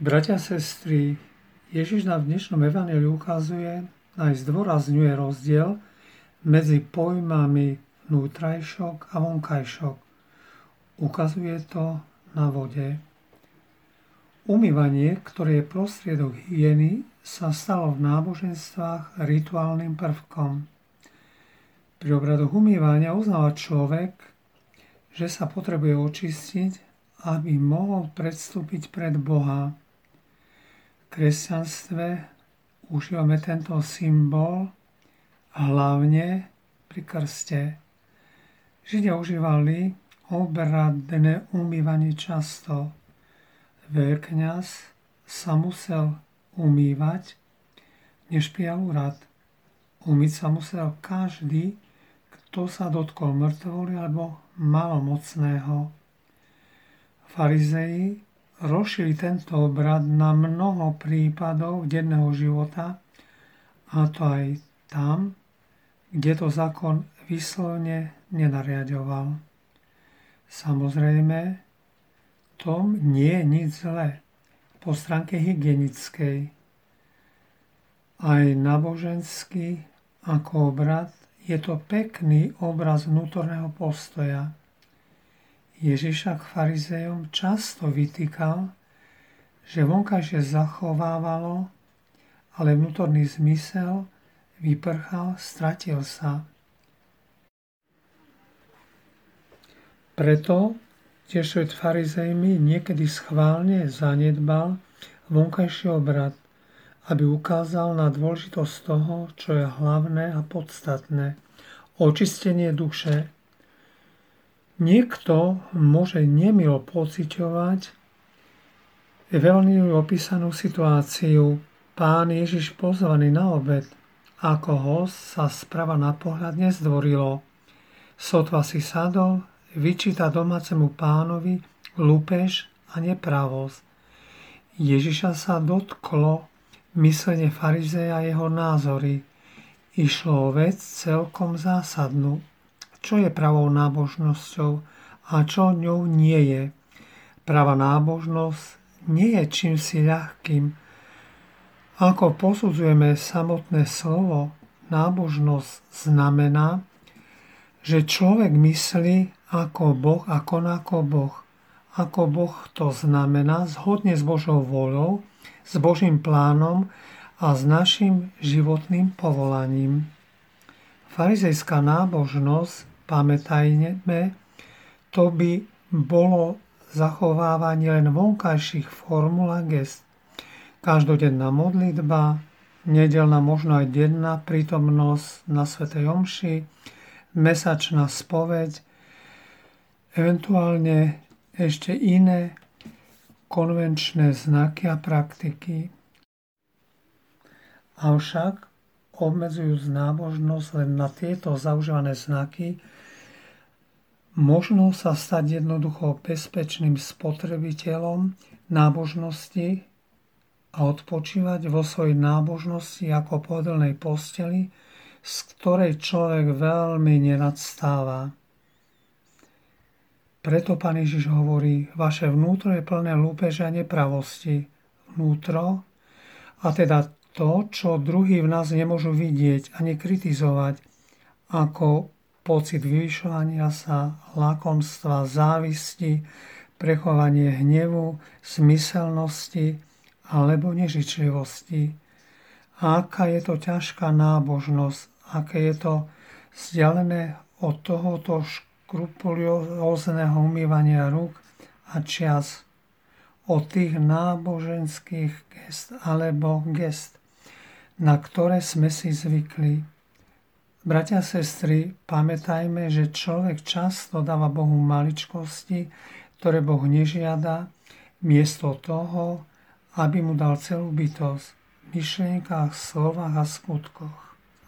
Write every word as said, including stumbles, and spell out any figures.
Bratia, sestry, Ježiš nám v dnešnom evanjeliu ukazuje, aj zdôrazňuje rozdiel medzi pojmami vnútrajšok a vonkajšok. Ukazuje to na vode. Umývanie, ktoré je prostriedok hygieny, sa stalo v náboženstvách rituálnym prvkom. Pri obradoch umývania uznáva človek, že sa potrebuje očistiť, aby mohol predstúpiť pred Boha. V kresťanstve užívame tento symbol hlavne pri krste. Židia užívali obradné umývanie často. Veľkňaz sa musel umývať, než prijal úrad. Umyť sa musel každý, kto sa dotkol mŕtvoly alebo malomocného. Farizei rozšili tento obrad na mnoho prípadov denného života, a to aj tam, kde to zákon vyslovne nenariaďoval. Samozrejme, tom nie je nič zlé po stránke hygienickej. Aj náboženský ako obrad je to pekný obraz vnútorného postoja. Ježiš však farizejom často vytýkal, že vonkajšie zachovávalo, ale vnútorný zmysel vyprchal, stratil sa. Preto tiež pred farizejmi niekedy schválne zanedbal vonkajší obrad, aby ukázal na dôležitosť toho, čo je hlavné a podstatné – očistenie duše. Niekto môže nemilo pociťovať veľmi opísanú situáciu. Pán Ježiš pozvaný na obed, ako host sa správa na pohľad nezdvorilo. Sotva si sadol, vyčíta domácemu pánovi lúpež a nepravosť. Ježiša sa dotklo myslenie farizeja a jeho názory. Išlo o vec celkom zásadnú. Čo je pravou nábožnosťou a čo ňou nie je. Pravá nábožnosť nie je čímsi ľahkým. Ako posudzujeme samotné slovo, nábožnosť znamená, že človek myslí ako Boh a koná ako Boh. Ako Boh to znamená zhodne s Božou vôľou, s Božím plánom a s našim životným povolaním. Farizejská nábožnosť, pamätajme, to by bolo zachovávanie len vonkajších formul a gest. Každodenná modlitba, nedeľná možno aj denná prítomnosť na svätej omši, mesačná spoveď, eventuálne ešte iné konvenčné znaky a praktiky. Avšak obmedzujúc nábožnosť len na tieto zaužívané znaky, možno sa stať jednoducho bezpečným spotrebiteľom nábožnosti a odpočívať vo svojej nábožnosti ako pohodlnej posteli, z ktorej človek veľmi nenadstáva. Preto Pán Ježiš hovorí, vaše vnútro je plné lúpeže a nepravosti. Vnútro, a teda to, čo druhí v nás nemôžu vidieť ani kritizovať, ako pocit vyvyšovania sa, lakomstva, závisti, prechovanie hnevu, zmyselnosti alebo nežičlivosti. A aká je to ťažká nábožnosť, aké je to vzdialené od tohoto škrupulózneho umývania rúk a čias, od tých náboženských gest alebo gest, na ktoré sme si zvykli. Bratia a sestry, pamätajme, že človek často dáva Bohu maličkosti, ktoré Boh nežiada, miesto toho, aby mu dal celú bytosť v myšlienkách, slovách a skutkoch.